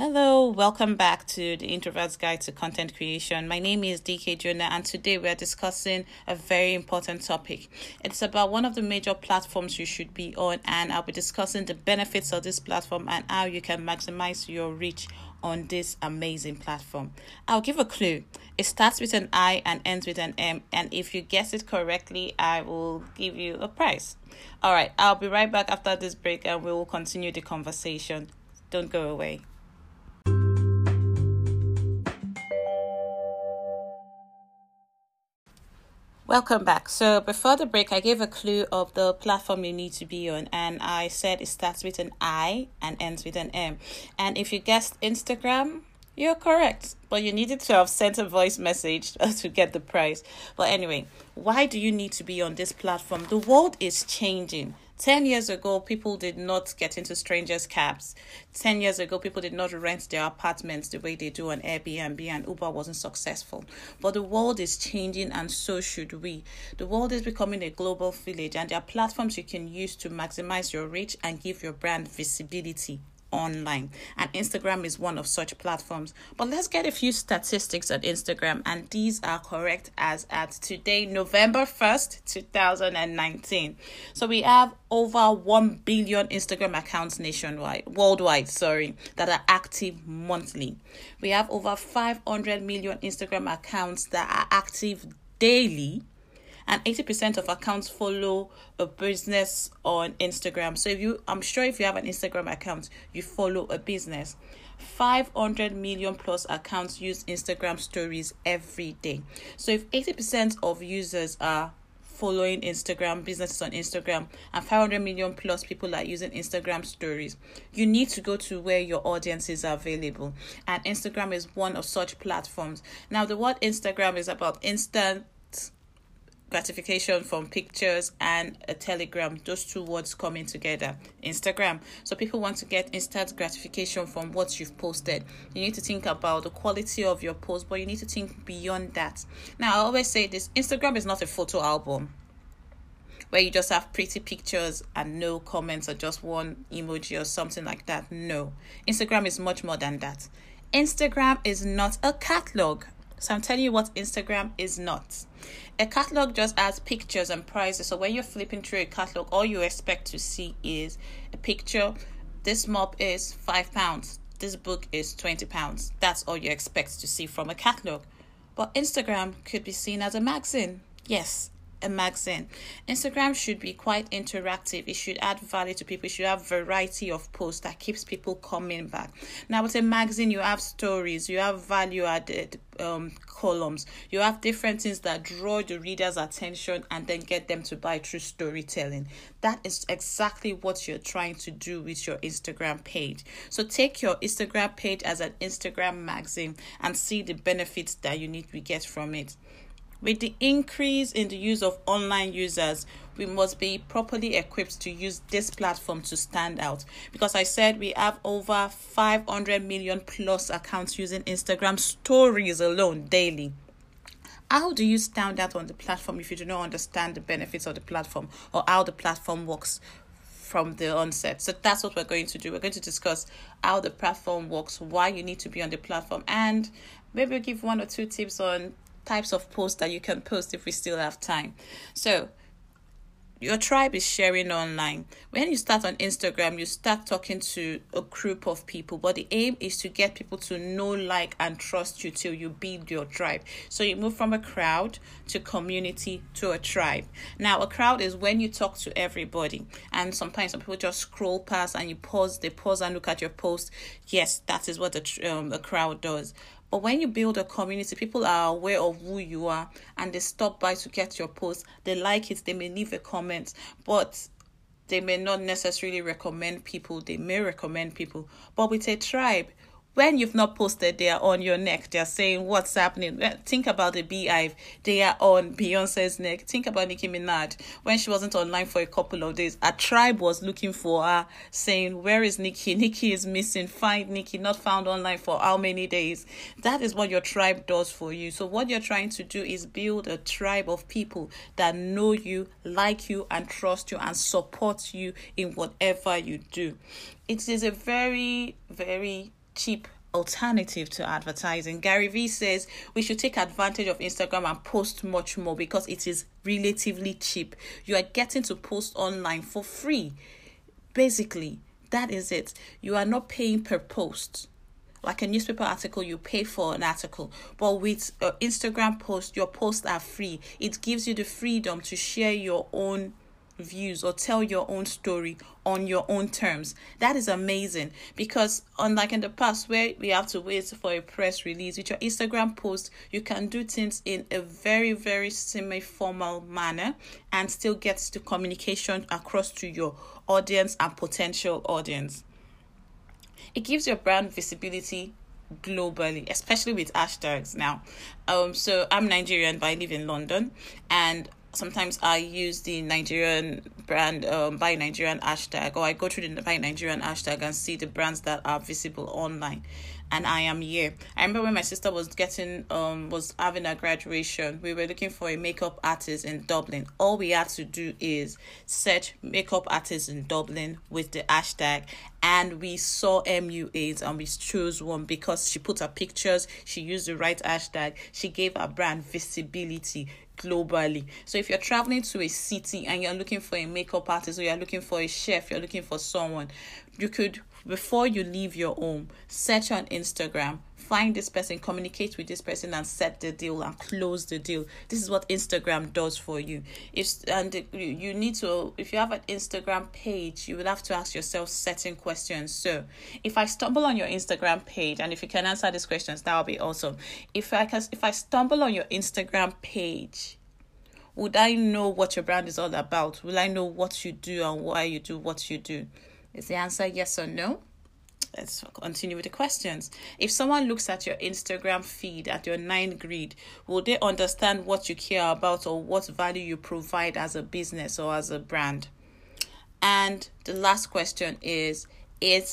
Hello, welcome back to the Introvert's Guide to Content Creation. My name is DK Jonah, and today we are discussing a very important topic. It's about one of the major platforms you should be on, and I'll be discussing the benefits of this platform and how you can maximize your reach on this amazing platform. I'll give a clue. It starts with an I and ends with an M, and if you guess it correctly, I will give you a prize. All right, I'll be right back after this break, and we will continue the conversation. Don't go away. Welcome back. So before the break, I gave a clue of the platform you need to be on, and I said it starts with an I and ends with an M. And if you guessed Instagram, you're correct, but you needed to have sent a voice message to get the prize. But anyway, why do you need to be on this platform? The world is changing. 10 years ago, people did not get into strangers' cabs. 10 years ago, people did not rent their apartments the way they do on Airbnb, and Uber wasn't successful. But the world is changing, and so should we. The world is becoming a global village, and there are platforms you can use to maximize your reach and give your brand visibility online. And Instagram is one of such platforms. But let's get a few statistics on Instagram, and these are correct as at today, November 1st, 2019. So we have over 1 billion Instagram accounts worldwide, that are active monthly. We have over 500 million Instagram accounts that are active daily, and 80% of accounts follow a business on Instagram. So I'm sure if you have an Instagram account, you follow a business. 500 million plus accounts use Instagram stories every day. So if 80% of users are following Instagram, businesses on Instagram, and 500 million plus people are using Instagram stories, you need to go to where your audience is available. And Instagram is one of such platforms. Now, the word Instagram is about instant gratification from pictures and a telegram. Those two words coming together, Instagram. So people want to get instant gratification from what you've posted. You need to think about the quality of your post, but you need to think beyond that. Now, I always say this: Instagram is not a photo album where you just have pretty pictures and no comments or just one emoji or something like that. No, Instagram is much more than that. Instagram is not a catalog. So I'm telling you what Instagram is not. A catalog just adds pictures and prices. So when you're flipping through a catalog, all you expect to see is a picture. This mop is £5. This book is £20. That's all you expect to see from a catalog. But Instagram could be seen as a magazine. Yes, a magazine. Instagram should be quite interactive. It should add value to people. It should have variety of posts that keeps people coming back. Now, with a magazine, you have stories, you have value added columns, you have different things that draw the reader's attention and then get them to buy through storytelling. That is exactly what you're trying to do with your Instagram page. So take your Instagram page as an Instagram magazine and see the benefits that you need to get from it. With the increase in the use of online users, we must be properly equipped to use this platform to stand out. Because I said we have over 500 million plus accounts using Instagram stories alone daily. How do you stand out on the platform if you do not understand the benefits of the platform or how the platform works from the onset? So that's what we're going to do. We're going to discuss how the platform works, why you need to be on the platform, and maybe we'll give one or two tips on types of posts that you can post if we still have time. So your tribe is sharing online. When you start on Instagram, you start talking to a group of people, but the aim is to get people to know, like, and trust you till you build your tribe. So you move from a crowd to community to a tribe. Now, a crowd is when you talk to everybody, and sometimes some people just scroll past and you pause, they pause and look at your post. Yes, that is what a crowd does. But when you build a community, people are aware of who you are and they stop by to get your post. They like it. They may leave a comment, but they may not necessarily recommend people. They may recommend people. But with a tribe, when you've not posted, they are on your neck. They're saying, what's happening? Think about the Beehive. They are on Beyonce's neck. Think about Nicki Minaj. When she wasn't online for a couple of days, a tribe was looking for her, saying, where is Nicki? Nicki is missing. Find Nicki. Not found online for how many days? That is what your tribe does for you. So what you're trying to do is build a tribe of people that know you, like you, and trust you, and support you in whatever you do. It is a very, very cheap alternative to advertising. Gary Vee says we should take advantage of Instagram and post much more because it is relatively cheap. You are getting to post online for free. Basically, that is it. You are not paying per post. Like a newspaper article, you pay for an article. But with an Instagram post, your posts are free. It gives you the freedom to share your own views or tell your own story on your own terms. That is amazing, because unlike in the past where we have to wait for a press release, with your Instagram post you can do things in a very semi-formal manner and still get the communication across to your audience and potential audience. It gives your brand visibility globally, especially with hashtags now. So I'm Nigerian, but I live in London, and sometimes I use the Nigerian brand, Buy Nigerian hashtag, or I go through the Buy Nigerian hashtag and see the brands that are visible online. And I am here. I remember when my sister was getting, was having a graduation, we were looking for a makeup artist in Dublin. All we had to do is search makeup artist in Dublin with the hashtag, and we saw MUAs, and we chose one because she put her pictures, she used the right hashtag, she gave her brand visibility globally. So if you're traveling to a city and you're looking for a makeup artist, or you're looking for a chef, you're looking for someone, you could, before you leave your home, search on Instagram, find this person, communicate with this person, and set the deal and close the deal. This is what Instagram does for you. If you have an Instagram page, you will have to ask yourself certain questions. So if I stumble on your Instagram page, and if you can answer these questions, that will be awesome. If I stumble on your Instagram page, would I know what your brand is all about? Will I know what you do and why you do what you do? Is the answer yes or no? Let's continue with the questions. If someone looks at your Instagram feed, at your 9th grid, will they understand what you care about or what value you provide as a business or as a brand? And the last question is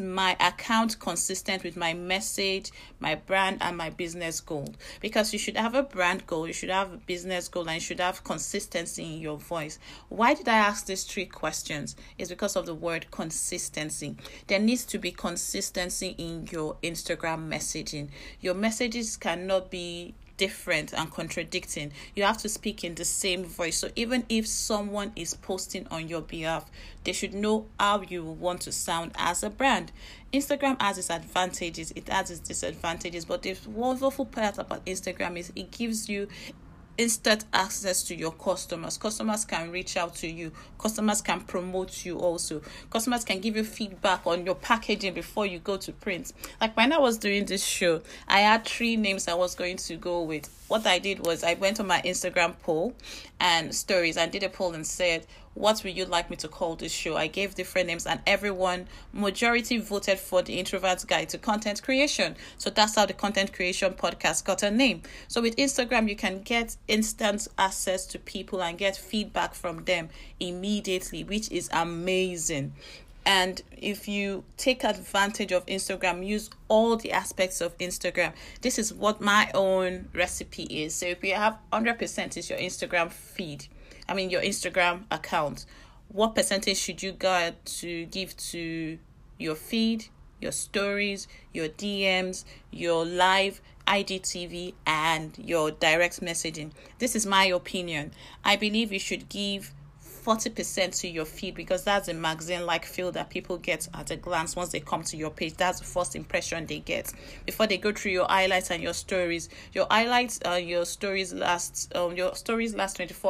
my account consistent with my message, my brand, and my business goal? Because you should have a brand goal, you should have a business goal, and you should have consistency in your voice. Why did I ask these three questions? It's because of the word consistency. There needs to be consistency in your Instagram messaging. Your messages cannot be different and contradicting. You have to speak in the same voice. So even if someone is posting on your behalf, they should know how you want to sound as a brand. Instagram has its advantages, it has its disadvantages, but the wonderful part about Instagram is it gives you instant access to your customers. Customers can reach out to you. Customers can promote you also. Customers can give you feedback on your packaging before you go to print. Like when I was doing this show, I had three names I was going to go with. What I did was I went on my Instagram poll and stories and did a poll and said, what would you like me to call this show? I gave different names, and everyone, majority voted for The Introvert's Guide to Content Creation. So that's how the Content Creation Podcast got a name. So with Instagram, you can get instant access to people and get feedback from them immediately, which is amazing. And if you take advantage of Instagram, use all the aspects of Instagram. This is what my own recipe is. So if you have 100% is your Instagram feed, your Instagram account, what percentage should you get to give to your feed, your stories, your DMs, your live, IGTV, and your direct messaging? This is my opinion. I believe you should give 40% to your feed, because that's a magazine-like feel that people get at a glance once they come to your page. That's the first impression they get before they go through your highlights and your stories. Your highlights, your stories last 24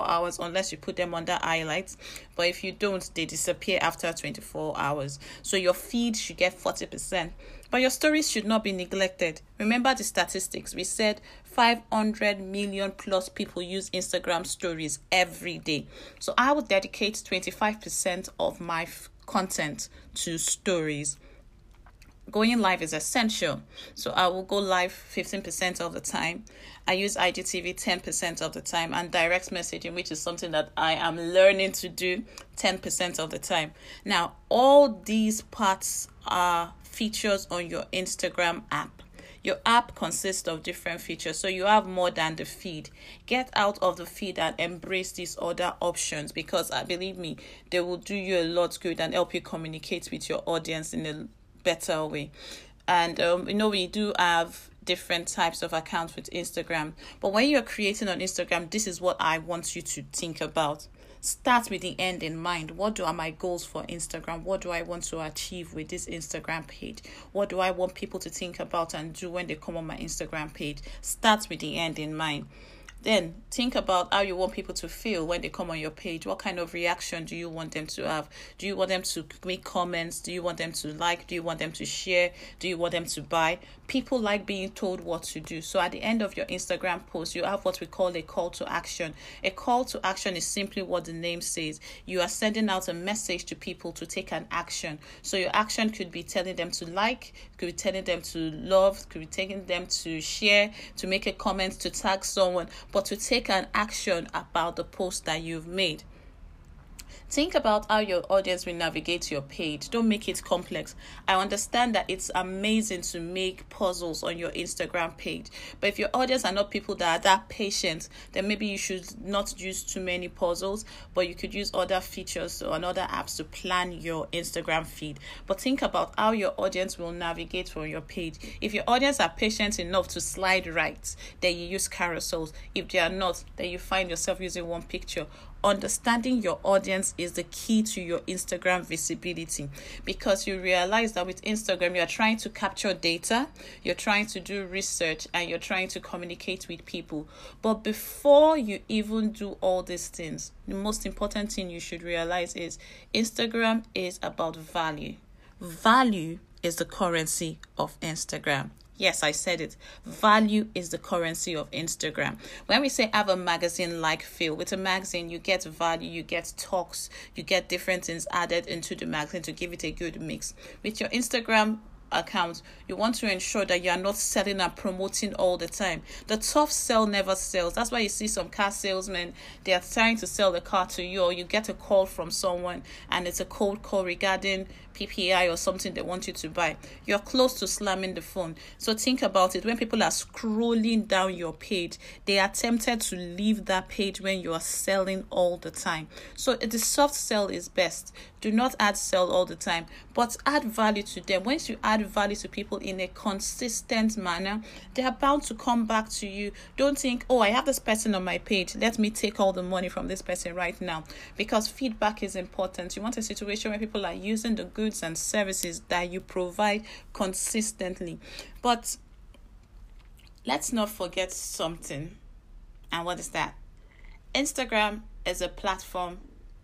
hours unless you put them under highlights. But if you don't, they disappear after 24 hours. So your feed should get 40%. But your stories should not be neglected. Remember the statistics. We said 500 million plus people use Instagram stories every day. So I would dedicate 25% of my content to stories. Going live is essential. So I will go live 15% of the time. I use IGTV 10% of the time, and direct messaging, which is something that I am learning to do, 10% of the time. Now, all these parts are features on your Instagram app. Your app consists of different features, so you have more than the feed. Get out of the feed and embrace these other options, because believe me, they will do you a lot good and help you communicate with your audience in a better way. And we do have different types of accounts with Instagram. But when you're creating on Instagram, this is what I want you to think about. Start with the end in mind. What are my goals for Instagram? What do I want to achieve with this Instagram page? What do I want people to think about and do when they come on my Instagram page? Start with the end in mind. Then think about how you want people to feel when they come on your page. What kind of reaction do you want them to have? Do you want them to make comments? Do you want them to like? Do you want them to share? Do you want them to buy? People like being told what to do. So at the end of your Instagram post, you have what we call a call to action. A call to action is simply what the name says. You are sending out a message to people to take an action. So your action could be telling them to like, could be telling them to love, could be telling them to share, to make a comment, to tag someone, but to take an action about the post that you've made. Think about how your audience will navigate your page. Don't make it complex. I understand that it's amazing to make puzzles on your Instagram page. But if your audience are not people that are that patient, then maybe you should not use too many puzzles, but you could use other features or other apps to plan your Instagram feed. But think about how your audience will navigate from your page. If your audience are patient enough to slide right, then you use carousels. If they are not, then you find yourself using one picture. Understanding your audience is the key to your Instagram visibility, because you realize that with Instagram, you're trying to capture data, you're trying to do research, and you're trying to communicate with people. But before you even do all these things, the most important thing you should realize is Instagram is about value. Value is the currency of Instagram. Yes, I said it. Value is the currency of Instagram. When we say have a magazine-like feel, with a magazine, you get value, you get talks, you get different things added into the magazine to give it a good mix. With your Instagram account, you want to ensure that you are not selling and promoting all the time. The tough sell never sells. That's why you see some car salesmen, they are trying to sell the car to you, or you get a call from someone and it's a cold call regarding PPI or something they want you to buy. You're close to slamming the phone. So think about it. When people are scrolling down your page, they are tempted to leave that page when you are selling all the time. So the soft sell is best. Do not add sell all the time, but add value to them. Once you add value to people in a consistent manner, they are bound to come back to you. Don't think, oh, I have this person on my page, let me take all the money from this person right now. Because feedback is important. You want a situation where people are using the goods and services that you provide consistently. But let's not forget something. And what is that? Instagram is a platform.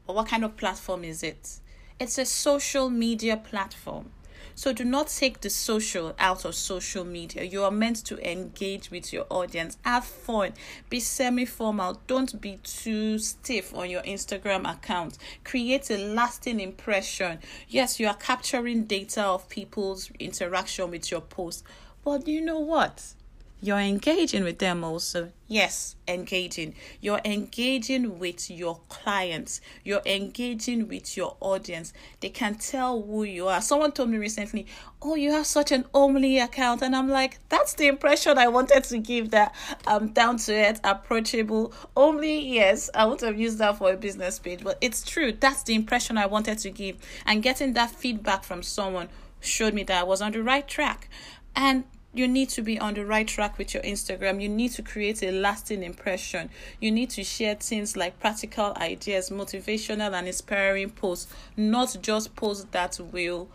Or what kind of platform is it? It's a social media platform. So do not take the social out of social media. You are meant to engage with your audience. Have fun. Be semi-formal. Don't be too stiff on your Instagram account. Create a lasting impression. Yes, you are capturing data of people's interaction with your post. But you know what? You're engaging with them also. Yes, engaging. You're engaging with your clients. You're engaging with your audience. They can tell who you are. Someone told me recently, oh, you have such an homely account. And I'm like, that's the impression I wanted to give, that I'm down to earth, approachable. Homely, yes, I would have used that for a business page. But it's true. That's the impression I wanted to give. And getting that feedback from someone showed me that I was on the right track. And you need to be on the right track with your Instagram. You need to create a lasting impression. You need to share things like practical ideas, motivational and inspiring posts, not just posts that will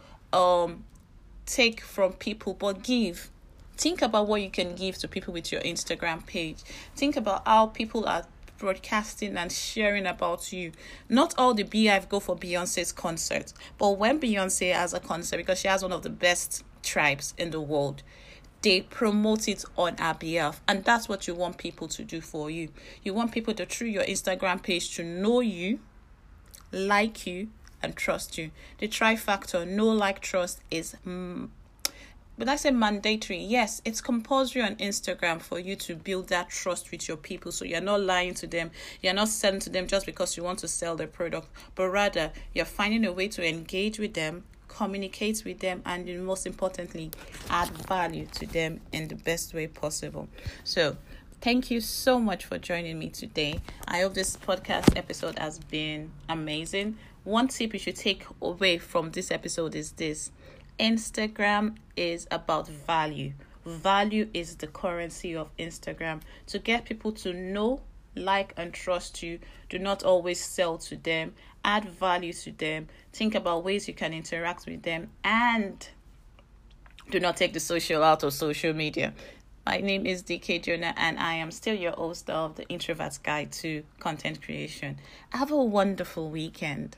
take from people, but give. Think about what you can give to people with your Instagram page. Think about how people are broadcasting and sharing about you. Not all the BF go for Beyonce's concert, but when Beyonce has a concert, because she has one of the best tribes in the world, they promote it on our behalf. And that's what you want people to do for you. You want people to, through your Instagram page, to know you, like you, and trust you. The trifactor, know, like, trust, is but I say mandatory. Yes, it's compulsory on Instagram for you to build that trust with your people. So you're not lying to them. You're not selling to them just because you want to sell their product. But rather, you're finding a way to engage with them, communicate with them, and most importantly, add value to them in the best way possible. So thank you so much for joining me today. I hope this podcast episode has been amazing. One tip you should take away from this episode is this: Instagram is about value. Value is the currency of Instagram. To get people to know, like, and trust you, do not always sell to them. Add value to them. Think about ways you can interact with them, and do not take the social out of social media. My name is DK Jonah, and I am still your host of the Introvert's Guide to Content Creation. Have a wonderful weekend.